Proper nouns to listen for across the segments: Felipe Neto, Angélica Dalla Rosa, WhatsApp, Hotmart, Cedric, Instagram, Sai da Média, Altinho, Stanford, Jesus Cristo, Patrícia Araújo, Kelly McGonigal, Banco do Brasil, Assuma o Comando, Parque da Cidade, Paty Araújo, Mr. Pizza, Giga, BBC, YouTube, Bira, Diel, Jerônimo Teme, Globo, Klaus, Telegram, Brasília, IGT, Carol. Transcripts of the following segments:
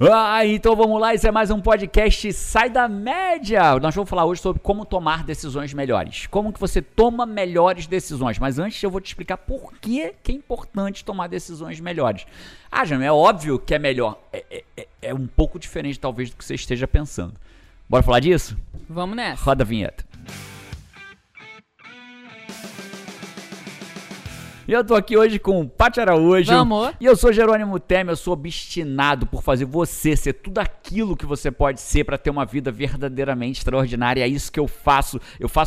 Ah, então vamos lá, isso é mais um podcast Sai da Média. Nós vamos falar hoje sobre como tomar decisões melhores, como que você toma melhores decisões, mas antes eu vou te explicar por que é importante tomar decisões melhores. Ah, já é óbvio que é melhor, é um pouco diferente talvez do que você esteja pensando. Bora falar disso? Vamos nessa. Roda a vinheta. E eu tô aqui hoje com Paty Araújo. Vamos. E eu sou Jerônimo Teme, eu sou obstinado por fazer você ser tudo aquilo que você pode ser pra ter uma vida verdadeiramente extraordinária. É isso que eu faço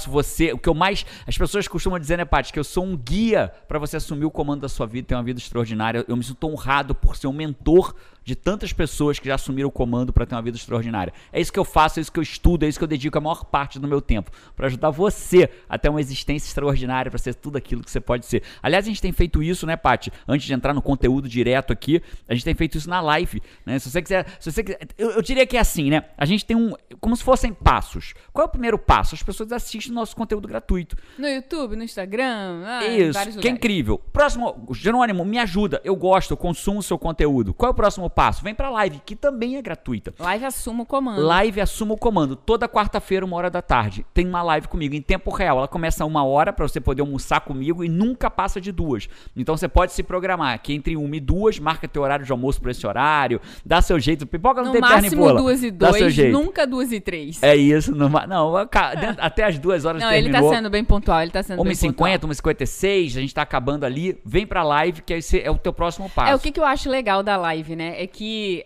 você, o que eu mais, as pessoas costumam dizer, né, Paty, que eu sou um guia pra você assumir o comando da sua vida, ter uma vida extraordinária. Eu me sinto honrado por ser um mentor de tantas pessoas que já assumiram o comando pra ter uma vida extraordinária. É isso que eu faço, é isso que eu estudo, é isso que eu dedico a maior parte do meu tempo, pra ajudar você a ter uma existência extraordinária, pra ser tudo aquilo que você pode ser. Aliás, a gente tem feito isso, né, Paty? Antes de entrar no conteúdo direto aqui, a gente tem feito isso na live, né? Se você quiser, eu diria que é assim, né? A gente tem como se fossem passos. Qual é o primeiro passo? As pessoas assistem o nosso conteúdo gratuito. No YouTube, no Instagram, isso, vários lugares. Que é incrível. Próximo, Jerônimo, me ajuda. Eu gosto, eu consumo o seu conteúdo. Qual é o próximo passo? Vem pra live, que também é gratuita. Live Assuma o Comando. Live Assuma o Comando. Toda quarta-feira, 1h da tarde. Tem uma live comigo em tempo real. Ela começa 1h pra você poder almoçar comigo e nunca passa de 2h. Então você pode se programar que entre 1h e 2h, marca teu horário de almoço pra esse horário, dá seu jeito, pipoca não tem perna em bola. No máximo 2h e 2h, nunca 2h e 3h. É isso, até as 2 horas não, terminou. Não, ele tá sendo bem pontual, ele tá sendo 1h50, 1h56, a gente tá acabando ali, vem pra live que esse é o teu próximo passo. É, o que eu acho legal da live, né, é que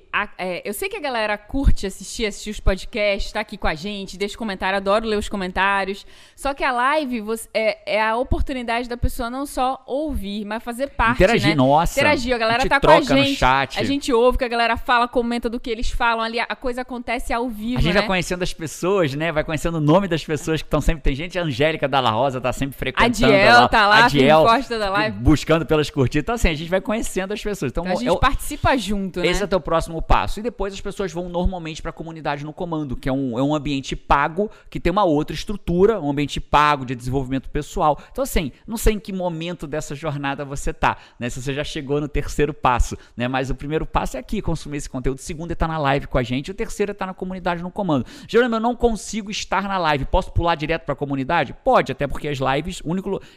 eu sei que a galera curte assistir os podcasts, tá aqui com a gente, deixa comentário, adoro ler os comentários, só que a live é a oportunidade da pessoa não só ouvir, mas fazer parte, interagir, né? Nossa, interagir, a galera tá com a gente, no chat. A gente ouve o que a galera fala, comenta do que eles falam ali, a coisa acontece ao vivo, a gente, né? Vai conhecendo as pessoas, né? Vai conhecendo o nome das pessoas que estão sempre, tem gente, a Angélica Dalla Rosa tá sempre frequentando, a Diel tá lá, a Diel da live, buscando pelas curtidas, então assim, a gente vai conhecendo as pessoas, então a gente participa junto, né? Esse é o teu próximo passo, e depois as pessoas vão normalmente pra comunidade no comando, que é um ambiente pago, que tem uma outra estrutura, um ambiente pago de desenvolvimento pessoal, então assim, não sei em que momento dessa jornada você tá, né? Se você já chegou no terceiro passo, né? Mas o primeiro passo é aqui, consumir esse conteúdo. O segundo é tá na live com a gente. O terceiro é tá na comunidade no comando. Geralmente eu não consigo estar na live. Posso pular direto pra comunidade? Pode, até porque as lives,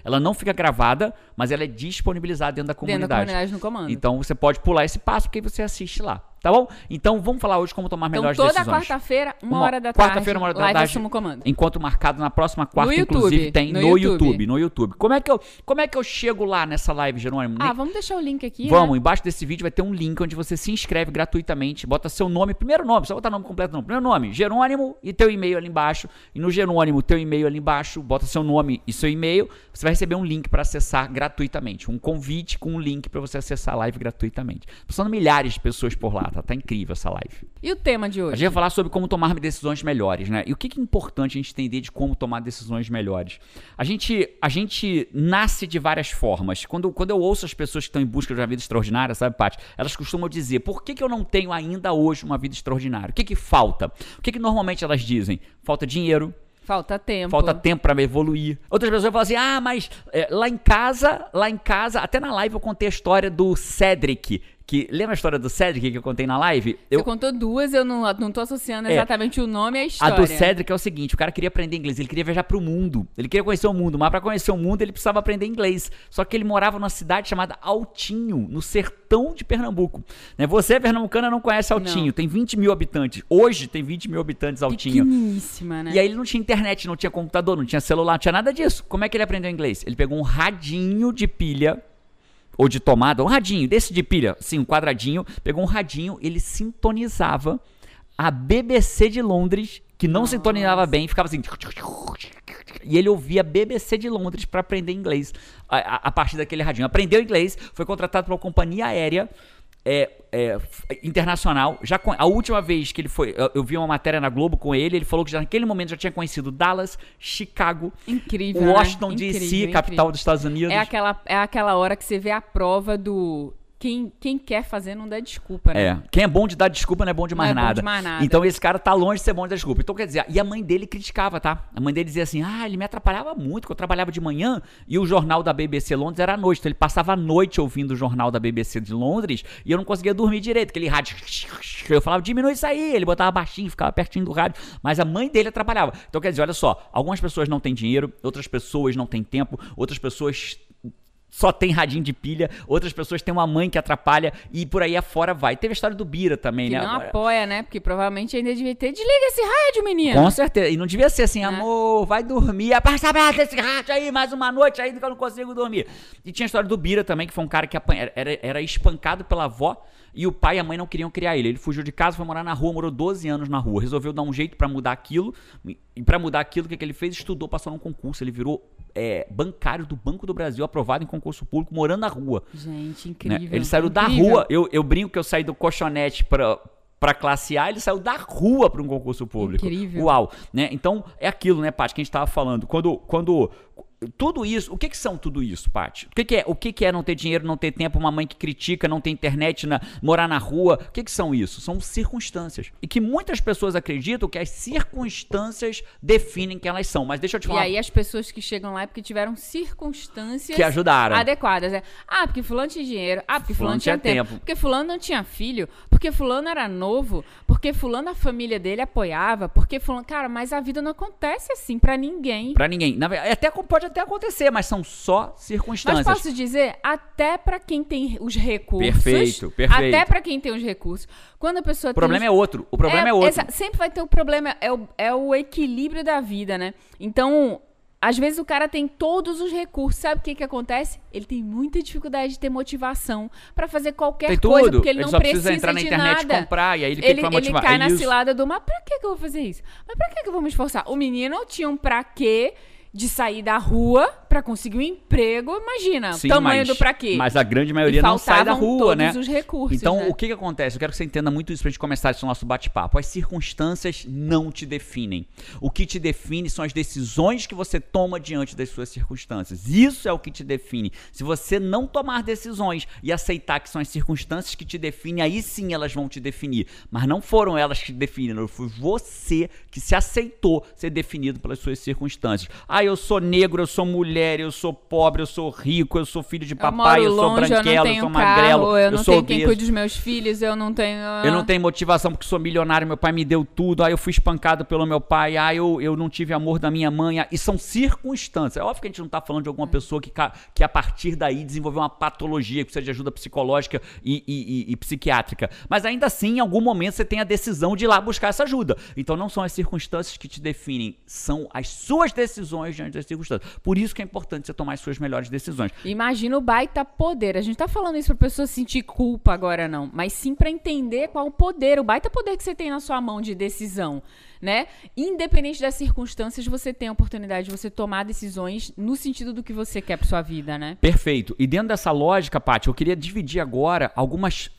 ela não fica gravada, mas ela é disponibilizada dentro da comunidade. Dentro da comunidade no comando. Então você pode pular esse passo porque você assiste lá. Tá bom? Então vamos falar hoje como tomar melhores decisões. Então toda quarta-feira, 1h da tarde. Quarta-feira, 1h da tarde. Live Assuma o Comando. Encontro marcado na próxima quarta, inclusive, tem no YouTube. No YouTube. Como é que eu chego lá nessa live, Jerônimo? Vamos deixar o link aqui, vamos, né? Embaixo desse vídeo vai ter um link onde você se inscreve gratuitamente, bota seu nome, primeiro nome, só botar nome completo não, primeiro nome, Jerônimo e teu e-mail ali embaixo. E no Jerônimo, teu e-mail ali embaixo, bota seu nome e seu e-mail, você vai receber um link pra acessar gratuitamente, um convite com um link pra você acessar a live gratuitamente. Passando milhares de pessoas por lá. Tá incrível essa live. E o tema de hoje? A gente vai falar sobre como tomar decisões melhores, né? E o que é importante a gente entender de como tomar decisões melhores? A gente nasce de várias formas. Quando eu ouço as pessoas que estão em busca de uma vida extraordinária, sabe, Paty? Elas costumam dizer, por que eu não tenho ainda hoje uma vida extraordinária? O que falta? O que normalmente elas dizem? Falta dinheiro. Falta tempo. Falta tempo pra evoluir. Outras pessoas falam assim, mas lá em casa, até na live eu contei a história do Cedric. Lembra a história do Cedric que eu contei na live? Você contou duas, eu não tô associando exatamente o nome e a história. A do Cedric é o seguinte, o cara queria aprender inglês, ele queria viajar pro mundo, ele queria conhecer o mundo, mas pra conhecer o mundo ele precisava aprender inglês. Só que ele morava numa cidade chamada Altinho, no sertão de Pernambuco. Né? Você, pernambucana, não conhece Altinho, não. Tem 20 mil habitantes. Hoje tem 20 mil habitantes Altinho. Pequeníssima, né? E aí ele não tinha internet, não tinha computador, não tinha celular, não tinha nada disso. Como é que ele aprendeu inglês? Ele pegou um radinho de pilha, ou de tomada, um radinho, desse de pilha, sim, um quadradinho, pegou um radinho, ele sintonizava a BBC de Londres, que não sintonizava bem, ficava assim, e ele ouvia a BBC de Londres para aprender inglês, a partir daquele radinho. Aprendeu inglês, foi contratado para uma companhia aérea, internacional. A última vez que ele foi, eu vi uma matéria na Globo com ele falou que naquele momento já tinha conhecido Dallas, Chicago, incrível, Washington, né? DC, capital dos Estados Unidos. É aquela hora que você vê a prova do Quem quer fazer não dá desculpa, né? É. Quem é bom de dar desculpa não é bom de mais nada. Então esse cara tá longe de ser bom de dar desculpa. Então quer dizer, e a mãe dele criticava, tá? A mãe dele dizia assim, ah, ele me atrapalhava muito, porque eu trabalhava de manhã e o jornal da BBC Londres era à noite. Então ele passava a noite ouvindo o jornal da BBC de Londres e eu não conseguia dormir direito, aquele rádio. Eu falava, diminui isso aí. Ele botava baixinho, ficava pertinho do rádio. Mas a mãe dele atrapalhava. Então quer dizer, olha só, algumas pessoas não têm dinheiro, outras pessoas não têm tempo, outras pessoas só tem radinho de pilha, outras pessoas têm uma mãe que atrapalha e por aí afora vai. Teve a história do Bira também, que né? Que não apoia, né? Porque provavelmente ainda devia ter, desliga esse rádio, menino. Com certeza. E não devia ser assim, amor, vai dormir, passa aberta esse rádio aí, mais uma noite ainda que eu não consigo dormir. E tinha a história do Bira também, que foi um cara que era espancado pela avó e o pai e a mãe não queriam criar ele. Ele fugiu de casa, foi morar na rua, morou 12 anos na rua, resolveu dar um jeito pra mudar aquilo. E pra mudar aquilo, o que ele fez? Estudou, passou num concurso, ele virou bancário do Banco do Brasil, aprovado em concurso público, morando na rua. Gente, incrível. Né? Ele saiu incrível. Da rua, eu brinco que eu saí do colchonete pra classe A, ele saiu da rua para um concurso público. Incrível. Uau. Né? Então, é aquilo, né, Paty, que a gente tava falando. Quando tudo isso, o que são tudo isso, Paty? O que é não ter dinheiro, não ter tempo, uma mãe que critica, não ter internet, morar na rua? O que são isso? São circunstâncias. E que muitas pessoas acreditam que as circunstâncias definem quem elas são. Mas deixa eu te falar. E aí as pessoas que chegam lá é porque tiveram circunstâncias que ajudaram. Adequadas. É. Ah, porque fulano tinha dinheiro. Ah, porque fulano tinha tempo. Porque fulano não tinha filho. Porque fulano era novo. Porque fulano a família dele apoiava. Porque fulano... Cara, mas a vida não acontece assim pra ninguém. Pra ninguém. Até pode até acontecer, mas são só circunstâncias. Mas posso dizer, até pra quem tem os recursos. Perfeito, perfeito. Até pra quem tem os recursos. Quando a pessoa O problema é outro. Sempre vai ter um problema, é o equilíbrio da vida, né? Então, às vezes o cara tem todos os recursos, sabe o que acontece? Ele tem muita dificuldade de ter motivação pra fazer qualquer coisa, porque ele não precisa entrar na internet e comprar, e aí ele tem que motivar. Ele cai na cilada do, mas pra que eu vou fazer isso? Mas pra que eu vou me esforçar? O menino tinha um pra quê de sair da rua pra conseguir um emprego, imagina. Sim, tamanho do pra quê. Mas a grande maioria não sai da rua, né? Faltavam todos os recursos, então, né? O que acontece? Eu quero que você entenda muito isso pra gente começar esse nosso bate-papo. As circunstâncias não te definem. O que te define são as decisões que você toma diante das suas circunstâncias. Isso é o que te define. Se você não tomar decisões e aceitar que são as circunstâncias que te definem, aí sim elas vão te definir. Mas não foram elas que te definiram. Foi você que se aceitou ser definido pelas suas circunstâncias. Ah, eu sou negro, eu sou mulher, eu sou pobre, eu sou rico, eu sou filho de papai, eu sou branquelo, eu sou magrelo, eu não tenho quem cuide dos meus filhos, eu não tenho... Eu não tenho motivação porque sou milionário, meu pai me deu tudo, eu fui espancado pelo meu pai, eu não tive amor da minha mãe, e são circunstâncias. É óbvio que a gente não tá falando de alguma pessoa que a partir daí desenvolveu uma patologia, que precisa de ajuda psicológica e psiquiátrica. Mas ainda assim, em algum momento, você tem a decisão de ir lá buscar essa ajuda. Então não são as circunstâncias que te definem, são as suas decisões diante das circunstâncias. Por isso que é importante você tomar as suas melhores decisões. Imagina o baita poder. A gente tá falando isso pra pessoa sentir culpa agora, não. Mas sim pra entender qual o poder, o baita poder que você tem na sua mão de decisão, né? Independente das circunstâncias, você tem a oportunidade de você tomar decisões no sentido do que você quer pra sua vida, né? Perfeito. E dentro dessa lógica, Paty, eu queria dividir agora algumas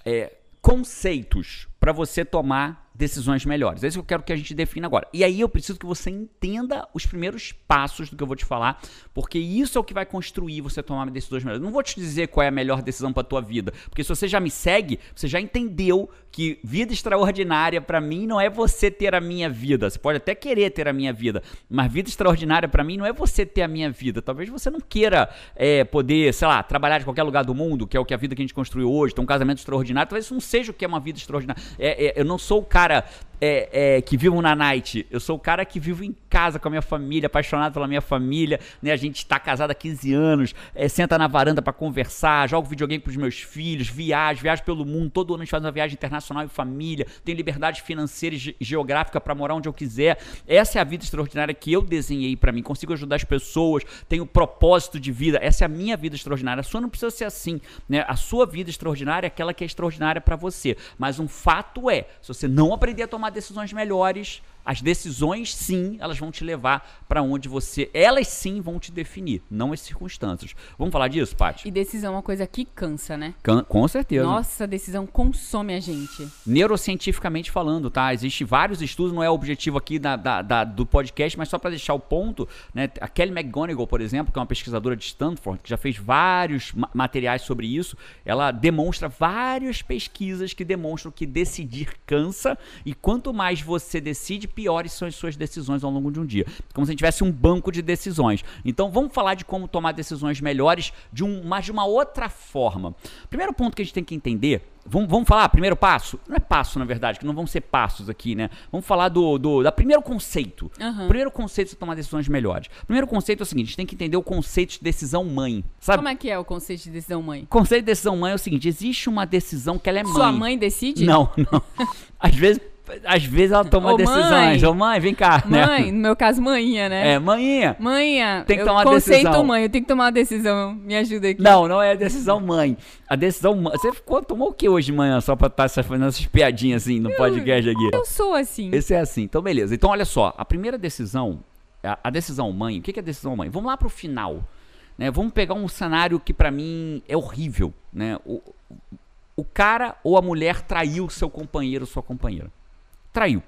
conceitos pra você tomar decisões melhores. É isso que eu quero que a gente defina agora. E aí eu preciso que você entenda os primeiros passos do que eu vou te falar, porque isso é o que vai construir você tomar decisões melhores. Não vou te dizer qual é a melhor decisão para a tua vida, porque se você já me segue, você já entendeu que vida extraordinária para mim não é você ter a minha vida. Você pode até querer ter a minha vida, mas vida extraordinária para mim não é você ter a minha vida. Talvez você não queira poder, sei lá, trabalhar de qualquer lugar do mundo, que é o que a vida que a gente construiu hoje, ter um casamento extraordinário. Talvez isso não seja o que é uma vida extraordinária. Eu não sou o cara que vivo na night, eu sou o cara que vivo em casa com a minha família, apaixonado pela minha família, né? A gente tá casado há 15 anos, senta na varanda pra conversar, jogo videogame com os meus filhos, viajo pelo mundo, todo ano a gente faz uma viagem internacional em família, tenho liberdade financeira e geográfica pra morar onde eu quiser. Essa é a vida extraordinária que eu desenhei pra mim, consigo ajudar as pessoas, tenho propósito de vida, essa é a minha vida extraordinária. A sua não precisa ser assim, né? A sua vida extraordinária é aquela que é extraordinária pra você, mas um fato é, se você não aprender a tomar decisões melhores, As decisões, sim, elas vão te levar para onde você... Elas, sim, vão te definir, não as circunstâncias. Vamos falar disso, Paty? E decisão é uma coisa que cansa, né? Com certeza. Nossa, decisão consome a gente. Neurocientificamente falando, tá? Existem vários estudos, não é o objetivo aqui do podcast, mas só para deixar o ponto, né? A Kelly McGonigal, por exemplo, que é uma pesquisadora de Stanford, que já fez vários materiais sobre isso, ela demonstra várias pesquisas que demonstram que decidir cansa, e quanto mais você decide, piores são as suas decisões ao longo de um dia. Como se a gente tivesse um banco de decisões. Então, vamos falar de como tomar decisões melhores, mas de uma outra forma. Primeiro ponto que a gente tem que entender... Vamos falar, primeiro passo? Não é passo, na verdade, que não vão ser passos aqui, né? Vamos falar do primeiro conceito. Uhum. Primeiro conceito é tomar decisões melhores. Primeiro conceito é o seguinte, a gente tem que entender o conceito de decisão mãe, sabe? Como é que é o conceito de decisão mãe? O conceito de decisão mãe é o seguinte, existe uma decisão que ela é mãe. Sua mãe decide? Não. Às vezes ela toma decisões. Mãe, vem cá, né? Mãe, no meu caso, mãinha, né? É, mãinha. Mãinha. Tem que tomar uma decisão. Conceito mãe, eu tenho que tomar uma decisão. Me ajuda aqui. Não é a decisão mãe. A decisão mãe... Você tomou o que hoje de manhã? Só pra estar fazendo essas piadinhas assim no podcast aqui. Eu sou assim. Esse é assim. Então, beleza. Então, olha só. A primeira decisão, a decisão mãe... O que é a decisão mãe? Vamos lá pro final. Né? Vamos pegar um cenário que pra mim é horrível. Né? O cara ou a mulher traiu seu companheiro ou sua companheira. Traiu.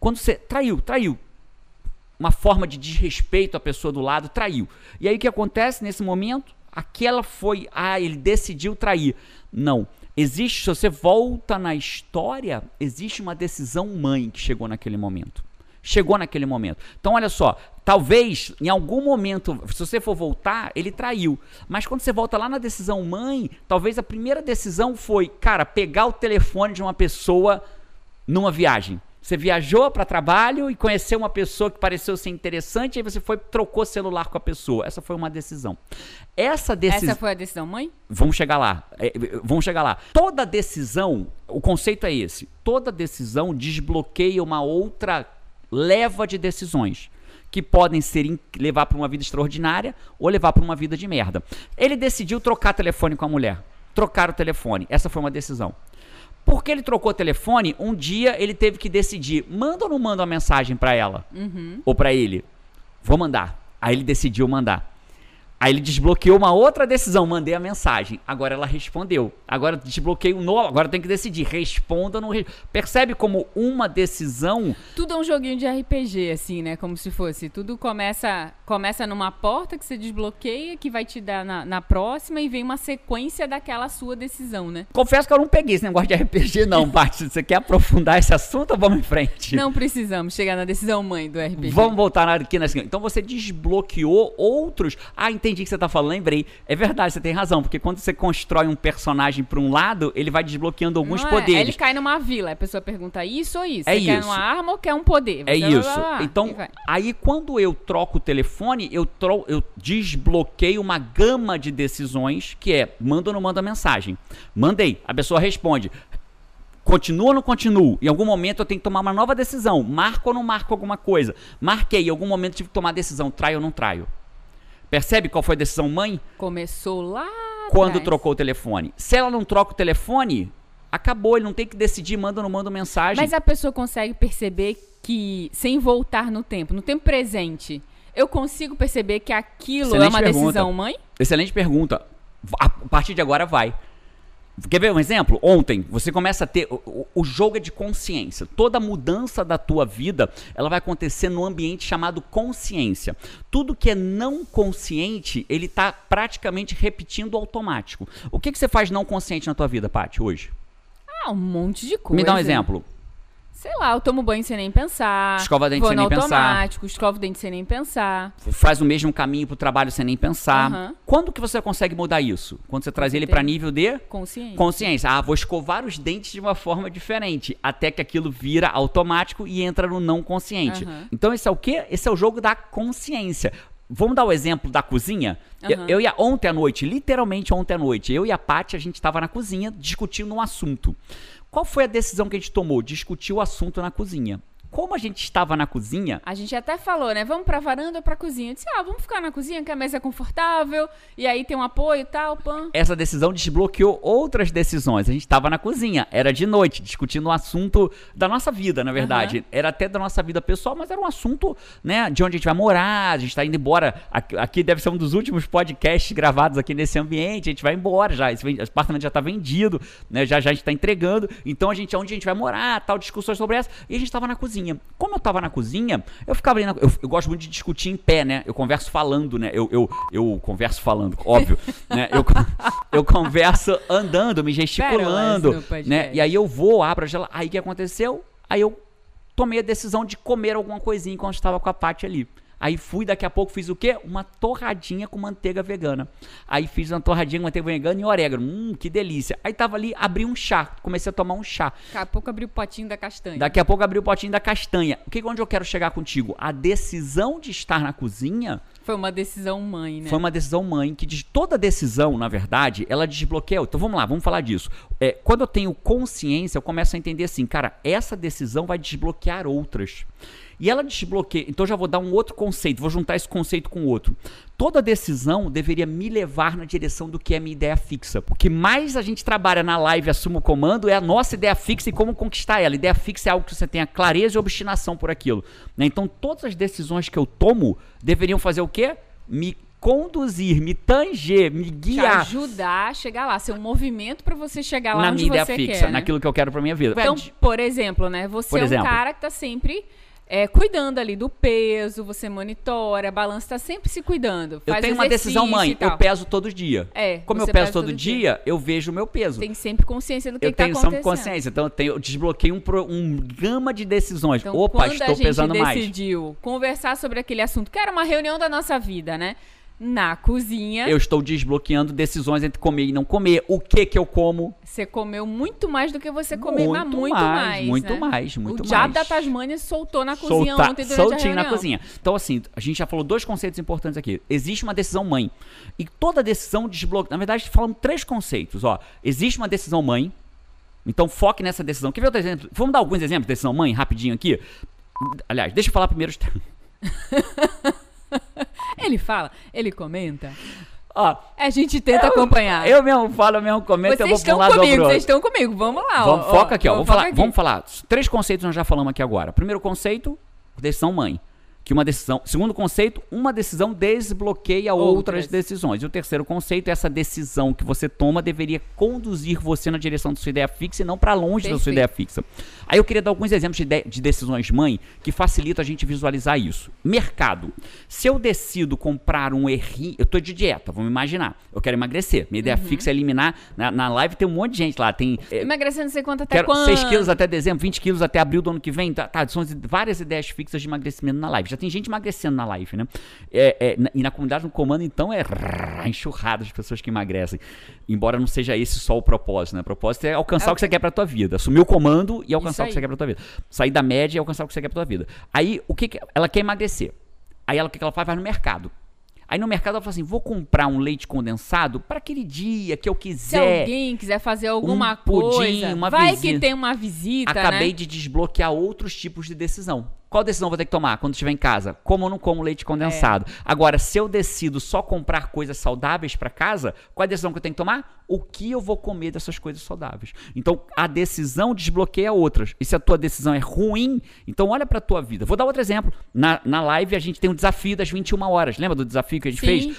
Quando você traiu. Uma forma de desrespeito à pessoa do lado, traiu. E aí o que acontece nesse momento? Aquela foi, ele decidiu trair. Não. Existe, se você volta na história, existe uma decisão mãe que chegou naquele momento. Então, olha só, talvez em algum momento, se você for voltar, ele traiu. Mas quando você volta lá na decisão mãe, talvez a primeira decisão foi, cara, pegar o telefone de uma pessoa... numa viagem. Você viajou para trabalho e conheceu uma pessoa que pareceu ser interessante, aí você foi, trocou celular com a pessoa. Essa foi uma decisão. Essa foi a decisão mãe? Vamos chegar lá. Toda decisão, o conceito é esse, toda decisão desbloqueia uma outra leva de decisões, que podem levar para uma vida extraordinária ou levar para uma vida de merda. Ele decidiu trocar telefone com a mulher. Trocar o telefone. Essa foi uma decisão. Porque ele trocou o telefone, um dia ele teve que decidir, manda ou não manda uma mensagem pra ela? Uhum. Ou pra ele? Vou mandar. Aí ele decidiu mandar. Aí ele desbloqueou uma outra decisão, mandei a mensagem. Agora ela respondeu. Agora desbloqueei um novo, agora tem que decidir, responda ou não responda. Percebe como uma decisão... Tudo é um joguinho de RPG, assim, né? Como se fosse. Tudo começa numa porta que você desbloqueia, que vai te dar na próxima e vem uma sequência daquela sua decisão, né? Confesso que eu não peguei esse negócio de RPG, não, Paty. Você quer aprofundar esse assunto ou vamos em frente? Não precisamos chegar na decisão mãe do RPG. Vamos voltar aqui na seguinte. Então você desbloqueou outros... Ah, entendi. Entendi que você tá falando, lembrei. É verdade, você tem razão, porque quando você constrói um personagem para um lado, ele vai desbloqueando alguns poderes. Ele cai numa vila, a pessoa pergunta isso ou isso? Você quer uma arma ou quer um poder? Você isso. Então, aí quando eu troco o telefone, eu desbloqueio uma gama de decisões que é, manda ou não manda mensagem? Mandei, a pessoa responde. Continua ou não continuo? Em algum momento eu tenho que tomar uma nova decisão. Marco ou não marco alguma coisa? Marquei, em algum momento eu tive que tomar a decisão, traio ou não traio? Percebe qual foi a decisão mãe? Começou lá quando trocou o telefone. Se ela não troca o telefone, acabou. Ele não tem que decidir, manda ou não manda mensagem. Mas a pessoa consegue perceber que, sem voltar no tempo presente, eu consigo perceber que aquilo é uma decisão mãe? Excelente pergunta. A partir de agora vai. Quer ver um exemplo? Ontem, você começa a ter... O jogo é de consciência. Toda mudança da tua vida, ela vai acontecer num ambiente chamado consciência. Tudo que é não consciente, ele tá praticamente repetindo automático. O que você faz não consciente na tua vida, Paty, hoje? Ah, um monte de coisa. Me dá um exemplo. Sei lá, eu tomo banho sem nem pensar. Escova dente sem nem pensar. Vou no automático, escova o dente sem nem pensar. Faz o mesmo caminho pro trabalho sem nem pensar. Uhum. Quando que você consegue mudar isso? Quando você traz ele pra nível de... Consciência. Consciência. Ah, vou escovar os dentes de uma forma diferente. Até que aquilo vira automático e entra no não consciente. Uhum. Então esse é o quê? Esse é o jogo da consciência. Vamos dar o exemplo da cozinha? Uhum. Ontem à noite, literalmente ontem à noite, eu e a Paty, a gente estava na cozinha discutindo um assunto. Qual foi a decisão que a gente tomou? Discutir o assunto na cozinha. Como a gente estava na cozinha... A gente até falou, né? Vamos pra varanda ou pra cozinha? Eu disse, ah, vamos ficar na cozinha, que a mesa é confortável, e aí tem um apoio e tal, pã. Essa decisão desbloqueou outras decisões. A gente estava na cozinha, era de noite, discutindo um assunto da nossa vida, na verdade. Uhum. Era até da nossa vida pessoal, mas era um assunto, né, de onde a gente vai morar, a gente tá indo embora. Aqui deve ser um dos últimos podcasts gravados aqui nesse ambiente, a gente vai embora já, esse apartamento já tá vendido, né? Já a gente tá entregando, então a gente, onde a gente vai morar, tal, discussões sobre essa, e a gente estava na cozinha. Como eu tava na cozinha, eu ficava ali na... Eu gosto muito de discutir em pé, né? Eu converso falando, né? Eu converso falando, óbvio, né? Eu converso andando, me gesticulando, né? E aí eu vou, abro a geladeira. Aí o que aconteceu? Aí eu tomei a decisão de comer alguma coisinha enquanto estava com a Paty ali. Aí fui, daqui a pouco fiz o quê? Uma torradinha com manteiga vegana. Aí fiz uma torradinha com manteiga vegana e orégano. Que delícia. Aí tava ali, abri um chá. Comecei a tomar um chá. Daqui a pouco abri o potinho da castanha. O que, onde eu quero chegar contigo? A decisão de estar na cozinha... Foi uma decisão mãe, né? Foi uma decisão mãe, que toda decisão, na verdade, ela desbloqueia. Então vamos lá, vamos falar disso. Quando eu tenho consciência, eu começo a entender assim, cara, essa decisão vai desbloquear outras. E ela desbloqueia, então eu já vou dar um outro conceito, vou juntar esse conceito com outro. Toda decisão deveria me levar na direção do que é minha ideia fixa. O que mais a gente trabalha na live Assuma o Comando é a nossa ideia fixa e como conquistar ela. Ideia fixa é algo que você tenha clareza e obstinação por aquilo, né? Então todas as decisões que eu tomo deveriam fazer o quê? Me conduzir, me tanger, me guiar. Te ajudar a chegar lá, ser um movimento pra você chegar lá na onde você quer. Na minha ideia fixa, né? Naquilo que eu quero pra minha vida. Então, por exemplo, né? Você é um cara que tá sempre... cuidando ali do peso, você monitora, a balança está sempre se cuidando. Eu tenho uma decisão, mãe, eu peso todo dia. Como eu peso todo dia, eu vejo o meu peso. Tem sempre consciência do que está acontecendo. Eu tenho sempre consciência, então eu desbloqueei um gama de decisões. Então, opa, estou pesando mais. Quando a gente decidiu conversar sobre aquele assunto, que era uma reunião da nossa vida, né? Na cozinha. Eu estou desbloqueando decisões entre comer e não comer. O que eu como? Você comeu muito mais do que você comeu, mas muito mais. Muito mais, muito mais. O diabo da Tasmânia soltou na cozinha ontem durante a reunião. Soltinho na cozinha. Então, assim, a gente já falou dois conceitos importantes aqui. Existe uma decisão mãe. E toda decisão desbloqueia. Na verdade, falamos três conceitos. Ó, existe uma decisão mãe. Então, foque nessa decisão. Quer ver outro exemplo? Vamos dar alguns exemplos de decisão mãe, rapidinho aqui? Aliás, deixa eu falar primeiro. Ele fala, ele comenta. Ó, a gente tenta acompanhar. Eu mesmo falo, eu mesmo comento. Vocês eu vou pular do outro. Vocês estão comigo, vamos lá. Foca aqui, ó. Vamos falar. Três conceitos nós já falamos aqui agora. Primeiro conceito, decisão mãe. Que uma decisão. Segundo conceito, uma decisão desbloqueia outras decisões. E o terceiro conceito é essa decisão que você toma deveria conduzir você na direção da sua ideia fixa e não para longe da sua ideia fixa. Aí eu queria dar alguns exemplos de decisões mãe que facilitam a gente visualizar isso. Mercado. Se eu decido comprar um errinho, eu tô de dieta, vamos imaginar. Eu quero emagrecer. Minha ideia fixa é eliminar. Na live tem um monte de gente lá. Tem, emagrecendo não sei quanto até quando. 6 quilos até dezembro, 20 quilos até abril do ano que vem. Tá, são várias ideias fixas de emagrecimento na live. Já tem gente emagrecendo na live, né? E na comunidade do comando, então, é enxurrada de pessoas que emagrecem. Embora não seja esse só o propósito, né? O propósito é alcançar o que você quer pra tua vida. Assumir o comando e alcançar o que você quer pra tua vida. Sair da média e alcançar o que você quer pra tua vida. Aí, ela quer emagrecer. Aí, o que ela faz? Vai no mercado. Aí no mercado ela fala assim, vou comprar um leite condensado para aquele dia que eu quiser. Se alguém quiser fazer alguma coisa, uma vai visita. Que tem uma visita, acabei, né? de desbloquear outros tipos de decisão. Qual decisão eu vou ter que tomar quando estiver em casa? Como ou não como leite condensado? Agora, se eu decido só comprar coisas saudáveis para casa, qual é a decisão que eu tenho que tomar? O que eu vou comer dessas coisas saudáveis? Então, a decisão desbloqueia outras. E se a tua decisão é ruim, então olha para a tua vida. Vou dar outro exemplo. Na live, a gente tem um desafio das 21 horas. Lembra do desafio que a gente fez?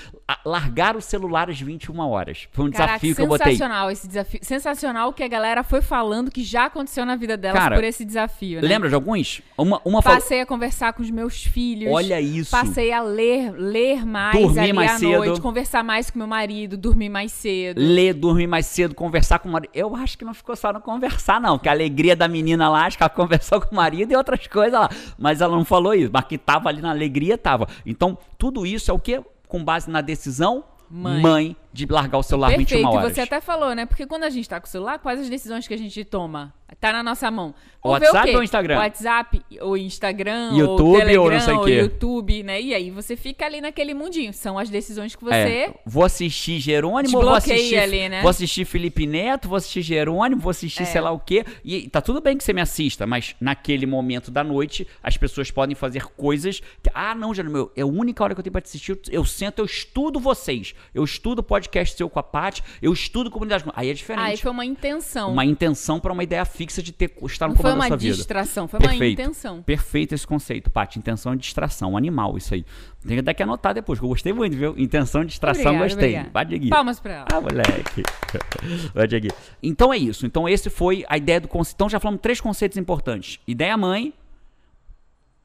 Largar o celular às 21 horas. Foi um desafio que eu botei. Sensacional esse desafio. Sensacional o que a galera foi falando que já aconteceu na vida delas por esse desafio, né? Lembra de alguns? Uma Passei a conversar com os meus filhos. Olha isso. Passei a ler mais, dormir mais cedo. Noite, conversar mais com meu marido, dormir mais cedo. Ler, dormir mais cedo, conversar com o marido. Eu acho que não ficou só no conversar, não. Que a alegria da menina lá, acho que ela conversou com o marido e outras coisas lá. Mas ela não falou isso. Mas que tava ali na alegria, tava. Então, tudo isso é o quê? Com base na decisão, mãe de largar o celular. Perfeito, 21 horas. Você até falou, né? Porque quando a gente tá com o celular, quais as decisões que a gente toma? Tá na nossa mão. Ou WhatsApp ou Instagram? WhatsApp ou Instagram, YouTube, ou Telegram, ou não sei o quê. YouTube, né? E aí você fica ali naquele mundinho. São as decisões que você... É, vou assistir Jerônimo, vou assistir, ali, né? Vou assistir Felipe Neto, vou assistir Jerônimo, vou assistir sei lá o quê. E tá tudo bem que você me assista, mas naquele momento da noite, as pessoas podem fazer coisas que... Ah, não, Jerônimo, é a única hora que eu tenho pra te assistir. Eu sento, eu estudo vocês. Eu estudo podcast seu com a Paty, eu estudo comunidade. Aí é diferente. Aí foi uma intenção. Uma intenção pra uma ideia fixa de ter, estar no comando da sua vida. Não foi uma distração, foi uma intenção. Perfeito esse conceito, Paty. Intenção e distração, animal, isso aí. Tem até que anotar depois, que eu gostei muito, viu? Intenção, distração, gostei. Vai, Dieguinho. Palmas pra ela. Ah, moleque. Vai, Dieguinho. Então é isso. Então esse foi a ideia do conceito. Então já falamos três conceitos importantes. Ideia mãe,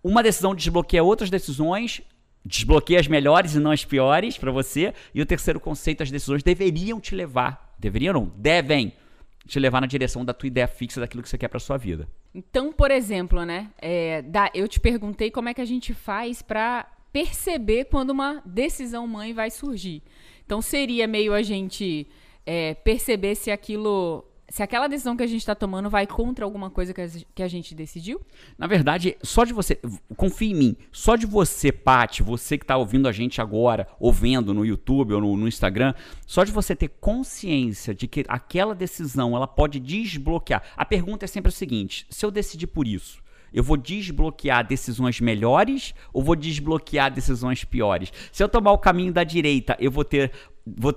uma decisão desbloqueia outras decisões, desbloqueia as melhores e não as piores pra você. E o terceiro conceito, as decisões deveriam te levar, deveriam não, devem te levar na direção da tua ideia fixa, daquilo que você quer pra sua vida. Então, por exemplo, né? Eu te perguntei como é que a gente faz pra perceber quando uma decisão mãe vai surgir. Então, seria meio a gente perceber se aquilo... Se aquela decisão que a gente está tomando vai contra alguma coisa que a gente decidiu? Na verdade, só de você... Confia em mim. Só de você, Paty, você que está ouvindo a gente agora, ou vendo no YouTube ou no Instagram, só de você ter consciência de que aquela decisão ela pode desbloquear. A pergunta é sempre a seguinte: se eu decidir por isso, eu vou desbloquear decisões melhores ou vou desbloquear decisões piores? Se eu tomar o caminho da direita, eu vou ter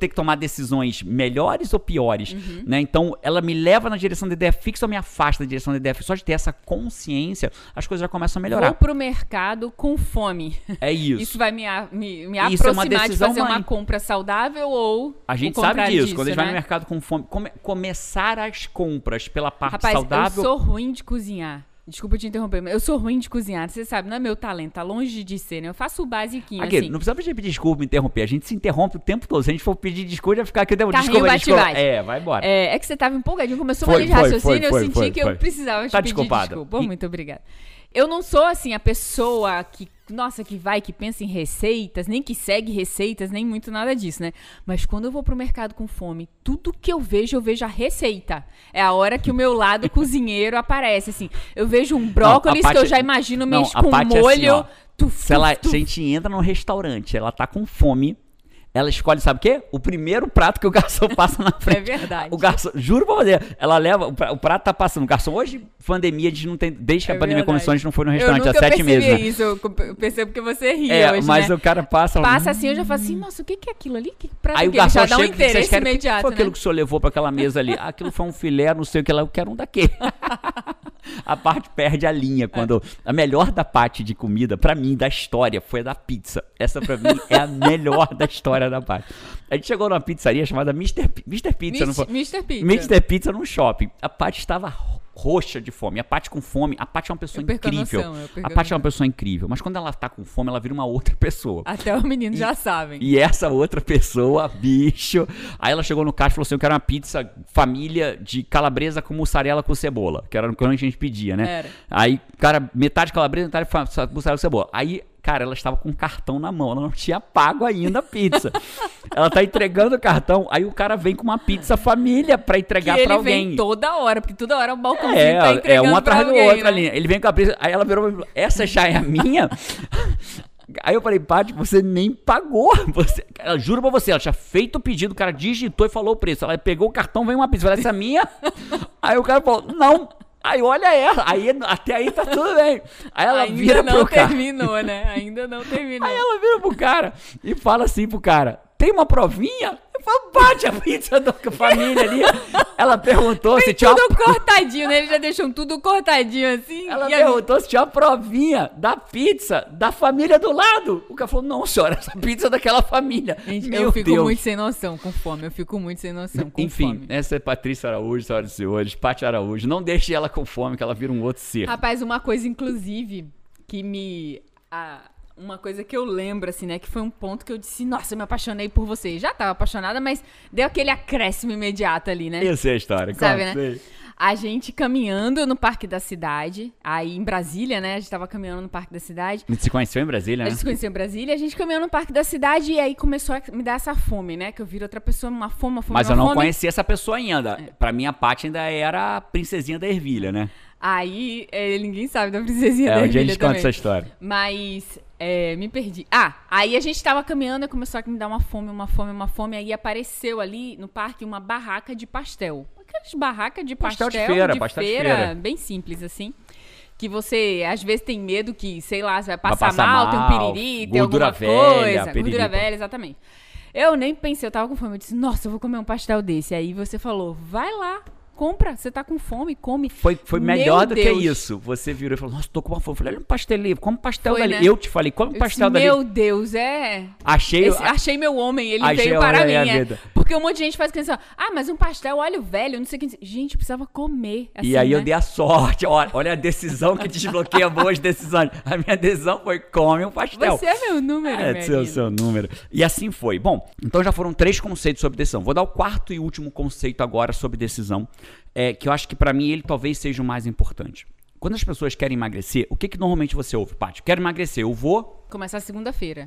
que tomar decisões melhores ou piores, né? Então, ela me leva na direção da ideia fixa ou me afasta da direção da ideia fixa? Só de ter essa consciência, as coisas já começam a melhorar. Vou pro mercado com fome. É isso. Isso vai me aproximar de fazer uma compra saudável ou... A gente sabe disso. Quando a gente vai no mercado com fome, começar as compras pela parte saudável... Rapaz, eu sou ruim de cozinhar. Desculpa te interromper, mas eu sou ruim de cozinhar, você sabe, não é meu talento, tá longe de ser, né? Eu faço o basiquinho, aqui, assim. Não precisa pedir desculpa, me interromper, a gente se interrompe o tempo todo, se a gente for pedir desculpa, vai ficar aqui, desculpa. Vai embora. É que você tava empolgadinho, começou a manejar raciocínio, eu senti que eu precisava te pedir desculpa. Oh, muito obrigada. Eu não sou, assim, a pessoa que pensa em receitas, nem que segue receitas, nem muito nada disso, né? Mas quando eu vou pro mercado com fome, tudo que eu vejo a receita. É a hora que o meu lado cozinheiro aparece, assim. Eu vejo um brócolis que eu já imagino com molho. É assim, se a gente entra num restaurante, ela tá com fome, ela escolhe, sabe o quê? O primeiro prato que o garçom passa na frente. É verdade. O garçom, juro pra você, ela leva, o prato tá passando. O garçom, hoje, pandemia, a gente não tem, desde que a pandemia começou, a gente não foi no restaurante há 7 meses. Eu percebi isso, né? Eu percebo que você ria hoje, mas, né? O cara passa... Passa assim, eu já falo assim, nossa, o que é aquilo ali? Que prato? Aí o garçom já dá um interesse imediato, foi aquilo que o senhor levou pra aquela mesa ali? Aquilo foi um filé, não sei o que lá, eu quero um daquele. A Paty perde a linha quando... A melhor da Paty de comida, pra mim, da história, foi a da pizza. Essa pra mim é a melhor da história da Paty. A gente chegou numa pizzaria chamada Mr. Pizza num shopping. A Paty estava roxa de fome. A Paty com fome, a Paty é uma pessoa incrível. A Paty é uma pessoa incrível. Mas quando ela tá com fome, ela vira uma outra pessoa. Até os meninos já sabem. E essa outra pessoa, bicho... Aí ela chegou no caixa e falou assim, eu quero uma pizza família de calabresa com mussarela com cebola. Que era o que a gente pedia, né? Era. Aí, cara, metade calabresa, metade mussarela com cebola. Aí... Cara, ela estava com um cartão na mão, ela não tinha pago ainda a pizza. Ela tá entregando o cartão, aí o cara vem com uma pizza família pra entregar pra alguém. Ele vem toda hora, porque toda hora o balcãozinho tá entregando pra alguém. É, um atrás do outro, né? Ali. Ele vem com a pizza, aí ela virou, essa já é a minha? Aí eu falei, Paty, você nem pagou. Ela, juro pra você, ela tinha feito o pedido, o cara digitou e falou o preço. Ela pegou o cartão, vem uma pizza, falei, essa é a minha? Aí o cara falou, não. Aí olha ela, aí, até aí tá tudo bem. Aí ela ainda vira pro cara. Ainda não terminou. Aí ela vira pro cara e fala assim pro cara, tem uma provinha? Eu falo, bate a pizza da família ali. Ela perguntou se tinha... Tudo cortadinho, né? Eles já deixam tudo cortadinho assim. Ela perguntou se tinha uma provinha da pizza da família do lado. O cara falou, não senhora, essa pizza é daquela família. Gente, eu fico muito sem noção com fome. Enfim, essa é Patrícia Araújo, senhoras e senhores. Paty Araújo. Não deixe ela com fome, que ela vira um outro ser. Rapaz, uma coisa, inclusive, que me... Uma coisa que eu lembro, assim, né? Que foi um ponto que eu disse, nossa, eu me apaixonei por você. Já tava apaixonada, mas deu aquele acréscimo imediato ali, né? Eu sei a história, sabe, claro, né? Sei. a gente caminhando no Parque da Cidade, aí em Brasília, né? A gente tava caminhando no Parque da Cidade. A gente se conheceu em Brasília, né? A gente se conheceu em Brasília, a gente caminhou no Parque da Cidade e aí começou a me dar essa fome, né? Que eu viro outra pessoa, uma fome. Mas eu não conhecia essa pessoa ainda. É. Pra mim, a Paty ainda era a princesinha da ervilha, né? Aí, ninguém sabe da princesinha da ervilha também. É, um dia a gente conta essa história. Mas... me perdi. Aí a gente tava caminhando e começou a me dar uma fome. Aí apareceu ali no parque uma barraca de pastel. Aquelas barracas de pastel de feira, bem simples assim. Que você, às vezes, tem medo que, sei lá, você vai passar mal, tem um piriri, tem alguma coisa. Gordura velha, exatamente. Eu nem pensei, eu tava com fome. Eu disse, nossa, eu vou comer um pastel desse. Aí você falou, vai lá. Compra, você tá com fome, come. Foi melhor do que isso. Você virou e falou, nossa, tô com uma fome. Eu falei, olha um pastel, come pastel dali. Né? Eu te falei, come pastel dali. Meu Deus, Achei meu homem, ele veio para mim. Porque um monte de gente faz questão, mas um pastel, óleo velho, não sei o que. Gente, precisava comer. Assim, e aí eu dei a sorte, olha a decisão que desbloqueia boas decisões. A minha decisão foi, come um pastel. Você é meu número, seu número. E assim foi. Bom, então já foram 3 conceitos sobre decisão. Vou dar o 4º e último conceito agora sobre decisão. Que eu acho que pra mim ele talvez seja o mais importante. Quando as pessoas querem emagrecer, o que normalmente você ouve, Paty? Quero emagrecer, eu vou... Vou começar segunda-feira,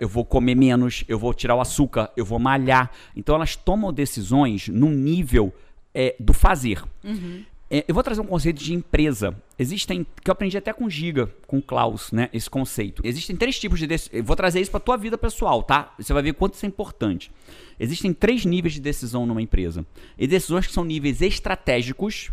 eu vou comer menos, eu vou tirar o açúcar, eu vou malhar. Então elas tomam decisões num nível do fazer. Uhum. Eu vou trazer um conceito de empresa. Existem, que eu aprendi até com o Giga, com o Klaus, né, esse conceito. Existem 3 tipos de decisão. Eu vou trazer isso pra tua vida pessoal, tá? Você vai ver quanto isso é importante. Existem 3 níveis de decisão numa empresa. E decisões que são níveis estratégicos,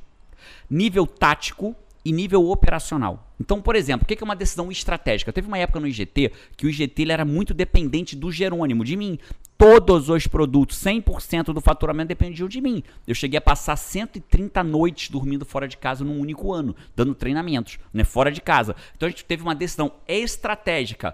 nível tático e nível operacional. Então, por exemplo, o que é uma decisão estratégica? Teve uma época no IGT que o IGT era muito dependente do Jerônimo, de mim. Todos os produtos, 100% do faturamento dependiam de mim. Eu cheguei a passar 130 noites dormindo fora de casa num único ano, dando treinamentos, né, fora de casa. Então, a gente teve uma decisão estratégica.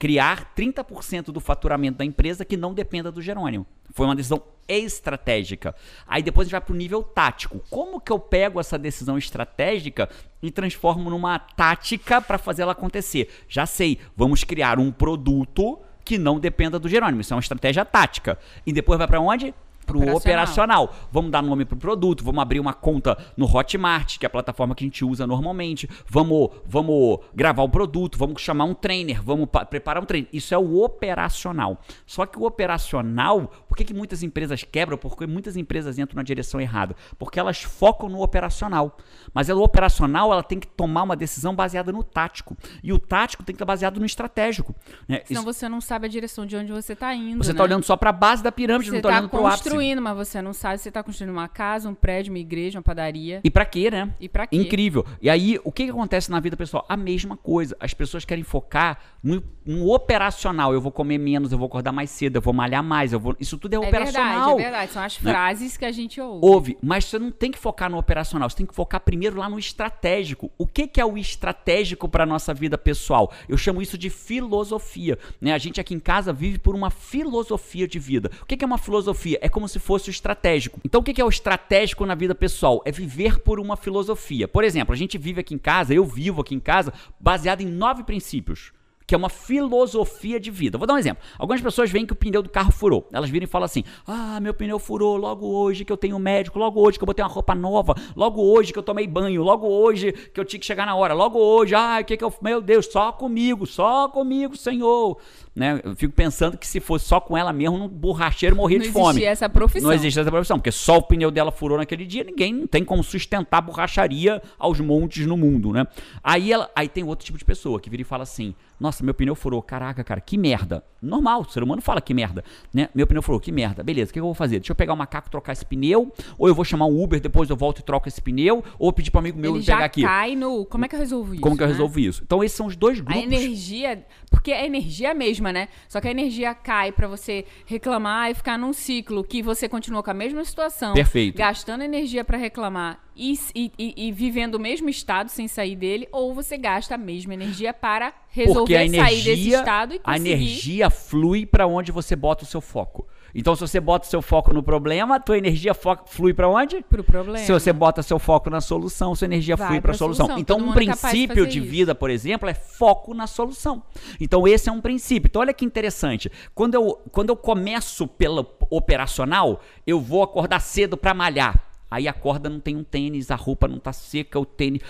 Criar 30% do faturamento da empresa que não dependa do Jerônimo. Foi uma decisão estratégica. Aí depois a gente vai para o nível tático. Como que eu pego essa decisão estratégica e transformo numa tática para fazer ela acontecer? Já sei, vamos criar um produto que não dependa do Jerônimo. Isso é uma estratégia tática. E depois vai para onde? Para o operacional. Vamos dar nome para o produto, vamos abrir uma conta no Hotmart, que é a plataforma que a gente usa normalmente, vamos gravar o produto, vamos chamar um trainer, vamos preparar um treino. Isso é o operacional. Só que o operacional, por que muitas empresas quebram? Porque muitas empresas entram na direção errada. Porque elas focam no operacional. Mas o operacional, ela tem que tomar uma decisão baseada no tático. E o tático tem que estar baseado no estratégico. Né? Senão você não sabe a direção de onde você está indo. Você está olhando só para a base da pirâmide, você não está olhando para o ápice. Mas você não sabe se você tá construindo uma casa, um prédio, uma igreja, uma padaria. E pra quê, né? E pra quê? Incrível. E aí, o que acontece na vida pessoal? A mesma coisa. As pessoas querem focar no operacional. Eu vou comer menos, eu vou acordar mais cedo, eu vou malhar mais. Isso tudo é operacional. É verdade. São as frases que a gente ouve. Mas você não tem que focar no operacional. Você tem que focar primeiro lá no estratégico. O que é o estratégico pra nossa vida pessoal? Eu chamo isso de filosofia. Né? A gente aqui em casa vive por uma filosofia de vida. O que é uma filosofia? É como se fosse o estratégico. Então, o que é o estratégico na vida pessoal? É viver por uma filosofia. Por exemplo, a gente vive aqui em casa, eu vivo aqui em casa, baseado em 9 princípios, que é uma filosofia de vida. Vou dar um exemplo. Algumas pessoas veem que o pneu do carro furou. Elas viram e falam assim, meu pneu furou, logo hoje que eu tenho médico, logo hoje que eu botei uma roupa nova, logo hoje que eu tomei banho, logo hoje que eu tinha que chegar na hora, logo hoje, meu Deus, só comigo, Senhor. Né? Eu fico pensando que se fosse só com ela mesmo, um borracheiro morria de fome. Não existia essa profissão. Porque só o pneu dela furou naquele dia, ninguém não tem como sustentar a borracharia aos montes no mundo, né? Aí tem outro tipo de pessoa que vira e fala assim, nossa, meu pneu furou, caraca, cara, que merda. Normal, o ser humano fala que merda, né? Meu pneu furou, que merda. Beleza, o que eu vou fazer? Deixa eu pegar o macaco e trocar esse pneu, ou eu vou chamar um Uber, depois eu volto e troco esse pneu, ou pedir para um amigo meu ele pegar aqui. Como é que eu resolvo isso? Então, esses são os 2 grupos. A energia, porque a energia é a mesma, né? Só que a energia cai para você reclamar e ficar num ciclo que você continua com a mesma situação. Perfeito. Gastando energia para reclamar. E vivendo o mesmo estado sem sair dele, ou você gasta a mesma energia para resolver sair desse estado e conseguir... A energia flui para onde você bota o seu foco. Então, se você bota o seu foco no problema, a tua energia flui para onde? Para o problema. Se você bota seu foco na solução, sua energia flui para a solução. Então, um princípio de vida, por exemplo, é foco na solução. Então, esse é um princípio. Então, olha que interessante. Quando eu começo pelo operacional, eu vou acordar cedo para malhar. Aí a corda não tem um tênis, a roupa não tá seca, o tênis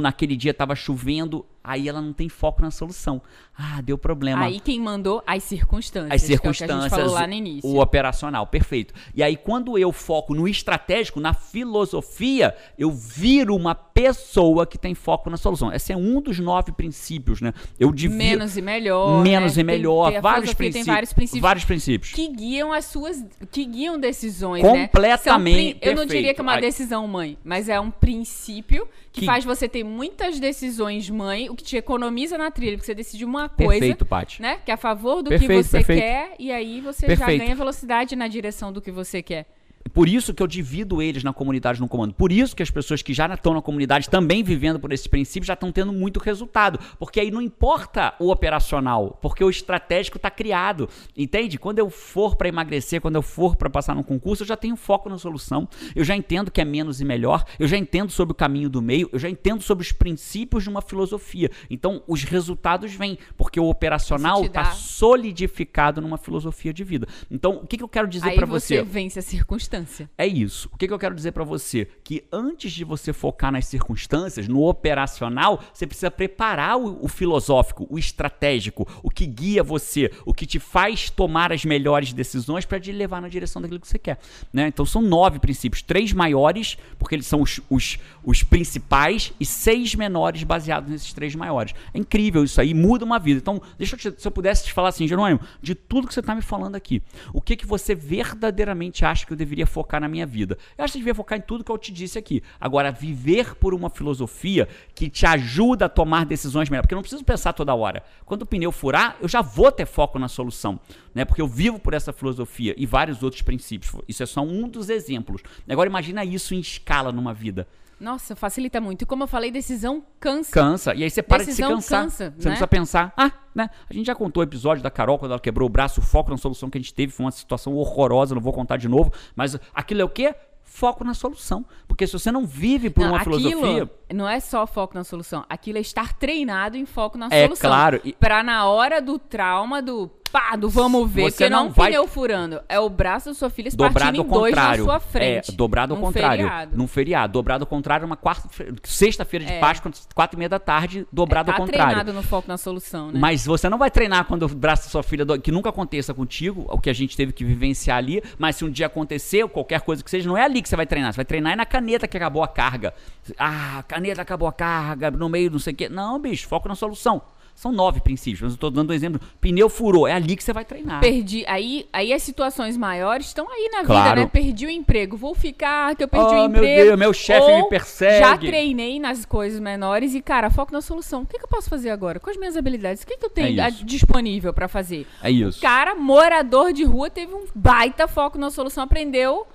naquele dia tava chovendo, aí ela não tem foco na solução. Ah, deu problema. Aí quem mandou as circunstâncias, que é o que a gente falou lá no início. O operacional, perfeito. E aí quando eu foco no estratégico, na filosofia, eu viro uma pessoa que tem foco na solução. Esse é um dos 9 princípios, né? Eu divido menos e melhor. Menos, né? E melhor, tem vários princípios. Tem vários princípios que guiam as suas, que guiam decisões, completamente, né? Eu não diria que é uma decisão mãe, mas é um princípio que faz você ter muitas decisões mãe, o que te economiza na trilha, porque você decide uma coisa, Paty, né? Que é a favor do que você quer, e aí você já ganha velocidade na direção do que você quer. Por isso que eu divido eles na comunidade no comando. Por isso que as pessoas que já estão na comunidade também vivendo por esses princípios já estão tendo muito resultado. Porque aí não importa o operacional, porque o estratégico está criado. Entende? Quando eu for para emagrecer, quando eu for para passar num concurso, eu já tenho foco na solução. Eu já entendo que é menos e melhor. Eu já entendo sobre o caminho do meio. Eu já entendo sobre os princípios de uma filosofia. Então, os resultados vêm, porque o operacional está solidificado numa filosofia de vida. Então, o que eu quero dizer para você? Aí você vence a circunstância. É isso. O que eu quero dizer pra você? Que antes de você focar nas circunstâncias, no operacional, você precisa preparar o filosófico, o estratégico, o que guia você, o que te faz tomar as melhores decisões pra te levar na direção daquilo que você quer, né? Então são 9 princípios, 3 maiores, porque eles são os principais, e 6 menores baseados nesses 3 maiores. É incrível isso aí, muda uma vida. Então, se eu pudesse te falar assim, Jerônimo, de tudo que você tá me falando aqui, o que você verdadeiramente acha que eu deveria focar na minha vida? Eu acho que você devia focar em tudo que eu te disse aqui. Agora, viver por uma filosofia que te ajuda a tomar decisões melhores, porque eu não preciso pensar toda hora. Quando o pneu furar, eu já vou ter foco na solução, né? Porque eu vivo por essa filosofia e vários outros princípios. Isso é só um dos exemplos. Agora, imagina isso em escala numa vida. Nossa, facilita muito. E como eu falei, decisão cansa. Cansa. E aí você para decisão de se cansar. Cansa, você não precisa pensar. Ah, né? A gente já contou o episódio da Carol, quando ela quebrou o braço. O foco na solução que a gente teve foi uma situação horrorosa. Não vou contar de novo. Mas aquilo é o quê? Foco na solução. Porque se você não vive por uma filosofia... Não é só foco na solução. Aquilo é estar treinado em foco na solução. É, claro. E... pra na hora do trauma, do vamos ver, você porque não é um pneu furando. É o braço da sua filha se partindo em dois na sua frente. É, dobrado ao contrário. Feriado. Num feriado. Dobrado ao contrário, uma sexta-feira de Páscoa, 4:30 da tarde, dobrado ao contrário. Tá treinado no foco na solução, né? Mas você não vai treinar quando o braço da sua filha, que nunca aconteça contigo, o que a gente teve que vivenciar ali, mas se um dia acontecer, qualquer coisa que seja, não é ali que você vai treinar. Você vai treinar na caneta que acabou a carga. Ah, caneta acabou a carga, no meio não sei o quê. Não, bicho, foco na solução. São 9 princípios, mas eu estou dando um exemplo. Pneu furou, é ali que você vai treinar. Perdi, aí as situações maiores estão aí na vida, né? Perdi o emprego, vou ficar, que eu perdi o emprego. Meu Deus, meu chefe me persegue. Já treinei nas coisas menores e, cara, foco na solução. O que eu posso fazer agora? Com as minhas habilidades, o que eu tenho disponível para fazer? É isso. O cara, morador de rua, teve um baita foco na solução, aprendeu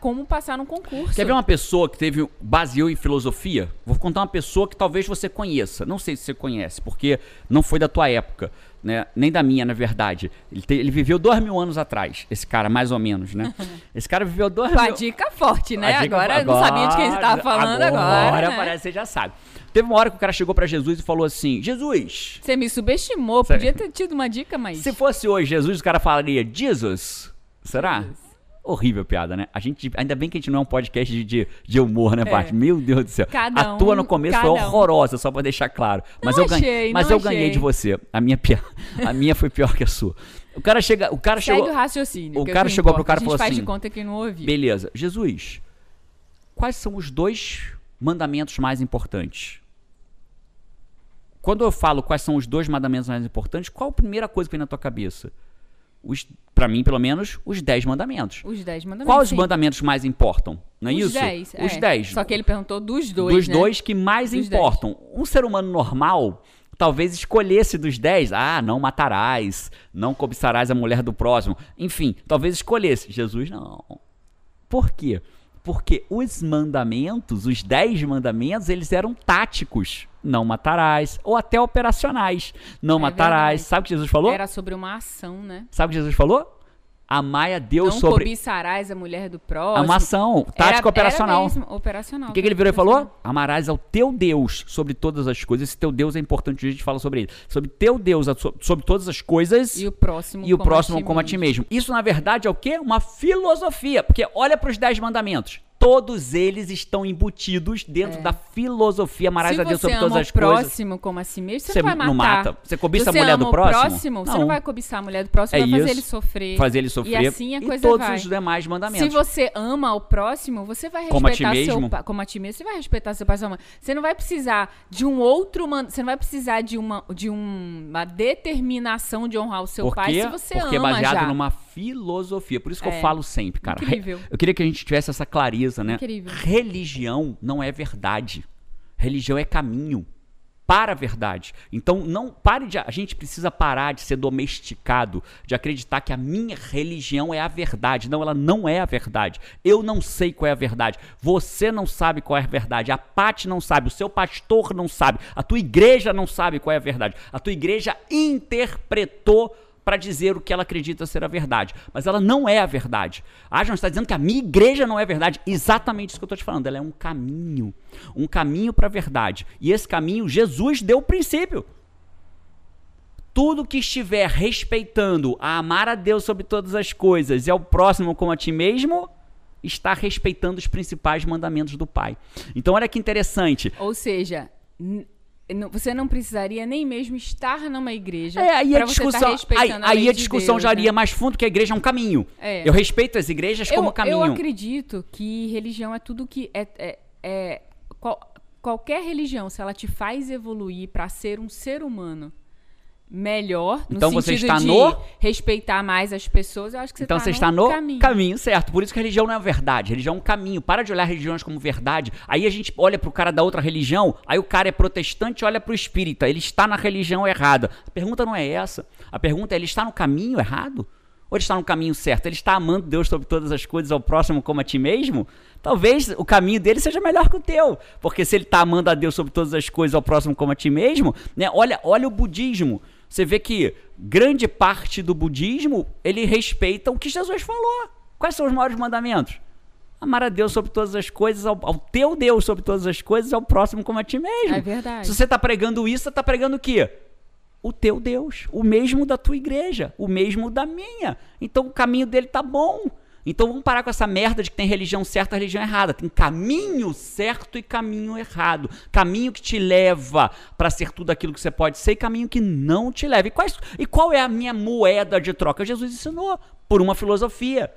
como passar num concurso. Quer ver uma pessoa que baseou em filosofia? Vou contar uma pessoa que talvez você conheça. Não sei se você conhece, porque não foi da tua época, né? Nem da minha, na verdade. Ele viveu 2000 anos atrás, esse cara, mais ou menos, né? Esse cara viveu 2000... A dica forte, né? Agora, eu não sabia de quem você estava falando agora. Agora, né? Parece que você já sabe. Teve uma hora que o cara chegou pra Jesus e falou assim, Jesus... Você me subestimou, podia ter tido uma dica, mas... Se fosse hoje Jesus, o cara falaria, Jesus, será? Jesus. Horrível piada, né? Ainda bem que a gente não é um podcast de humor, né, Paty? Meu Deus do céu. A tua no começo foi horrorosa, só pra deixar claro. Mas eu ganhei de você. A minha foi pior que a sua. O cara chegou... Segue o raciocínio. O cara chegou pro cara e falou assim... A gente faz de conta que não ouviu. Beleza. Jesus, quais são os 2 mandamentos mais importantes? Quando eu falo quais são os 2 mandamentos mais importantes, qual a primeira coisa que vem na tua cabeça? Pra mim, pelo menos, os 10 mandamentos. Os 10 mandamentos. Quais os mandamentos mais importam? Não é isso? Os 10. Só que ele perguntou dos 2. Dos 2 que mais importam. 10. Um ser humano normal talvez escolhesse dos 10. Ah, não matarás, não cobiçarás a mulher do próximo. Enfim, talvez escolhesse. Jesus, não. Por quê? Porque os mandamentos, os 10 mandamentos, eles eram táticos. Não matarás, ou até operacionais. Não matarás. Verdade. Sabe o que Jesus falou? Era sobre uma ação, né? Sabe o que Jesus falou? A Maia deu não sobre... Não cobiçarás a mulher do próximo. É uma ação, tática operacional. Era mesmo, operacional. O que ele virou e falou? Amarás ao teu Deus sobre todas as coisas. Esse teu Deus é importante, a gente fala sobre ele. Sobre teu Deus, sobre todas as coisas. E o próximo, como a ti mesmo. Isso, na verdade, é o quê? Uma filosofia. Porque olha para os 10 mandamentos. Todos eles estão embutidos dentro da filosofia amarás a Deus sobre todas as coisas. Se você ama o próximo como a si mesmo, você não vai matar. Não mata. Você cobiça a mulher do próximo? Não. Você não vai cobiçar a mulher do próximo, vai fazer ele sofrer. E assim a coisa vai. E todos os demais mandamentos. Se você ama o próximo, você vai respeitar como a ti mesmo, você vai respeitar seu pai e sua mãe. Você não vai precisar de um outro, você não vai precisar de uma determinação de honrar o seu pai se você ama já. Porque é baseado numa filosofia. Por isso que eu falo sempre, cara. Incrível. Eu queria que a gente tivesse essa clareza, né? Incrível. Religião não é verdade. Religião é caminho para a verdade. Então, não pare de... A gente precisa parar de ser domesticado, de acreditar que a minha religião é a verdade. Não, ela não é a verdade. Eu não sei qual é a verdade. Você não sabe qual é a verdade. A Paty não sabe. O seu pastor não sabe. A tua igreja não sabe qual é a verdade. A tua igreja interpretou para dizer o que ela acredita ser a verdade. Mas ela não é a verdade. Ah, João, você está dizendo que a minha igreja não é verdade. Exatamente isso que eu estou te falando. Ela é um caminho. Um caminho para a verdade. E esse caminho, Jesus deu o princípio. Tudo que estiver respeitando a amar a Deus sobre todas as coisas e ao próximo como a ti mesmo, está respeitando os principais mandamentos do Pai. Então, olha que interessante. Ou seja... Você não precisaria nem mesmo estar numa igreja para você estar respeitando a lei de Deus. Aí a discussão já iria mais fundo, que a igreja é um caminho. Eu respeito as igrejas como caminho. Eu acredito que religião é tudo que... qualquer religião, se ela te faz evoluir para ser um ser humano melhor, no então, sentido você está de respeitar mais as pessoas, eu acho que você então, você está no caminho certo. Por isso que a religião não é verdade, a religião é um caminho. Para de olhar religiões como verdade. Aí a gente olha para o cara da outra religião, aí o cara é protestante, olha para o espírita, ele está na religião errada. A pergunta não é essa, a pergunta é: ele está no caminho errado? Ou ele está no caminho certo? Ele está amando Deus sobre todas as coisas, ao próximo como a ti mesmo? Talvez o caminho dele seja melhor que o teu. Porque se ele está amando a Deus sobre todas as coisas, ao próximo como a ti mesmo, né? Olha o budismo. Você vê que grande parte do budismo, ele respeita o que Jesus falou. Quais são os maiores mandamentos? Amar a Deus sobre todas as coisas, ao teu Deus sobre todas as coisas, ao próximo como a ti mesmo. É verdade. Se você está pregando isso, você está pregando o quê? O teu Deus, o mesmo da tua igreja, o mesmo da minha. Então o caminho dele tá bom. Então vamos parar com essa merda de que tem religião certa e religião errada. Tem caminho certo e caminho errado. Caminho que te leva para ser tudo aquilo que você pode ser e caminho que não te leva. E qual é a minha moeda de troca? Jesus ensinou por uma filosofia,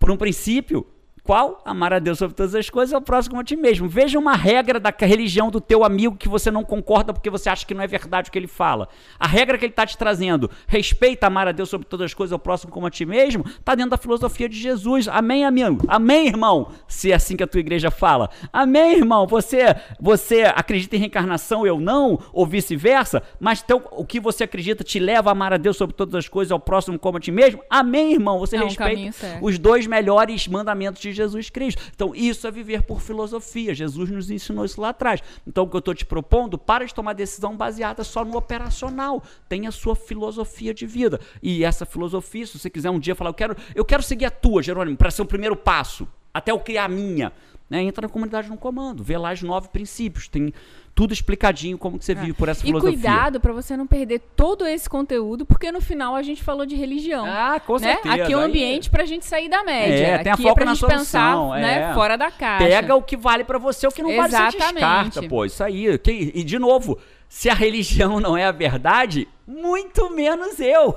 por um princípio. Qual? Amar a Deus sobre todas as coisas, ao próximo como a ti mesmo. Veja uma regra da religião do teu amigo que você não concorda porque você acha que não é verdade o que ele fala. A regra que ele está te trazendo, respeita, amar a Deus sobre todas as coisas, ao próximo como a ti mesmo, está dentro da filosofia de Jesus. Amém, amigo? Amém, irmão? Se é assim que a tua igreja fala. Amém, irmão? Você acredita em reencarnação, eu não? Ou vice-versa? Mas o que você acredita te leva a amar a Deus sobre todas as coisas, ao próximo como a ti mesmo? Amém, irmão? Você respeita os dois melhores mandamentos de Jesus Cristo. Então, isso é viver por filosofia. Jesus nos ensinou isso lá atrás. Então, o que eu estou te propondo, para de tomar decisão baseada só no operacional. Tenha a sua filosofia de vida. E essa filosofia, se você quiser um dia falar, eu quero seguir a tua, Jerônimo, para ser o primeiro passo, até eu criar a minha. Né? Entra na comunidade no comando, vê lá os 9 princípios. Tem tudo explicadinho como que você vive por essa filosofia. E cuidado para você não perder todo esse conteúdo, porque no final a gente falou de religião. Ah, com certeza. Aqui é um ambiente para a gente sair da média. Tem a foco na solução, né? Fora da caixa. Pega o que vale para você, o que não vale você descarta, pô. Isso aí. E de novo, se a religião não é a verdade, muito menos eu.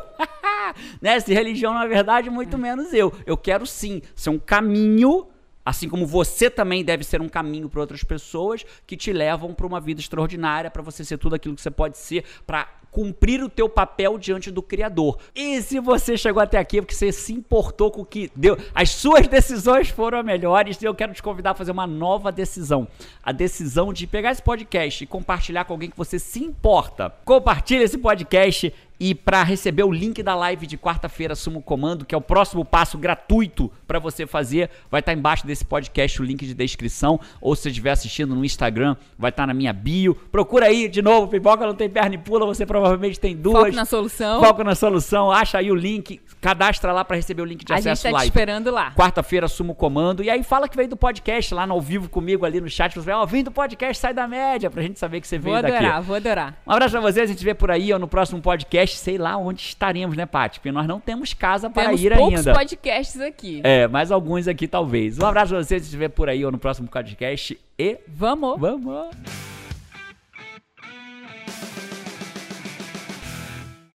Né? Se religião não é a verdade, muito menos eu. Eu quero sim ser um caminho. Assim como você também deve ser um caminho para outras pessoas que te levam para uma vida extraordinária, para você ser tudo aquilo que você pode ser, para cumprir o teu papel diante do Criador. E se você chegou até aqui porque você se importou com o que deu, as suas decisões foram melhores, eu quero te convidar a fazer uma nova decisão. A decisão de pegar esse podcast e compartilhar com alguém que você se importa. Compartilha esse podcast. E para receber o link da live de quarta-feira, Assuma o Comando, que é o próximo passo gratuito para você fazer, vai estar embaixo desse podcast o link de descrição, ou se você estiver assistindo no Instagram, vai estar na minha bio. Procura aí, de novo, Pipoca Não Tem Perna e Pula, você provavelmente provavelmente tem duas. Foco na solução. Foco na solução. Acha aí o link, cadastra lá para receber o link de acesso live. A gente tá te esperando lá. Quarta-feira, Assuma o Comando. E aí fala que veio do podcast lá no ao vivo comigo ali no chat. Ó, vim do podcast, sai da média, pra gente saber que você veio daqui. Vou adorar, vou adorar. Um abraço pra vocês, a gente vê por aí ou no próximo podcast, sei lá onde estaremos, né, Paty? Porque nós não temos casa para ir ainda. Temos poucos podcasts aqui. É, mas alguns aqui talvez. Um abraço pra vocês, a gente vê por aí ou no próximo podcast e... Vamos! Vamos!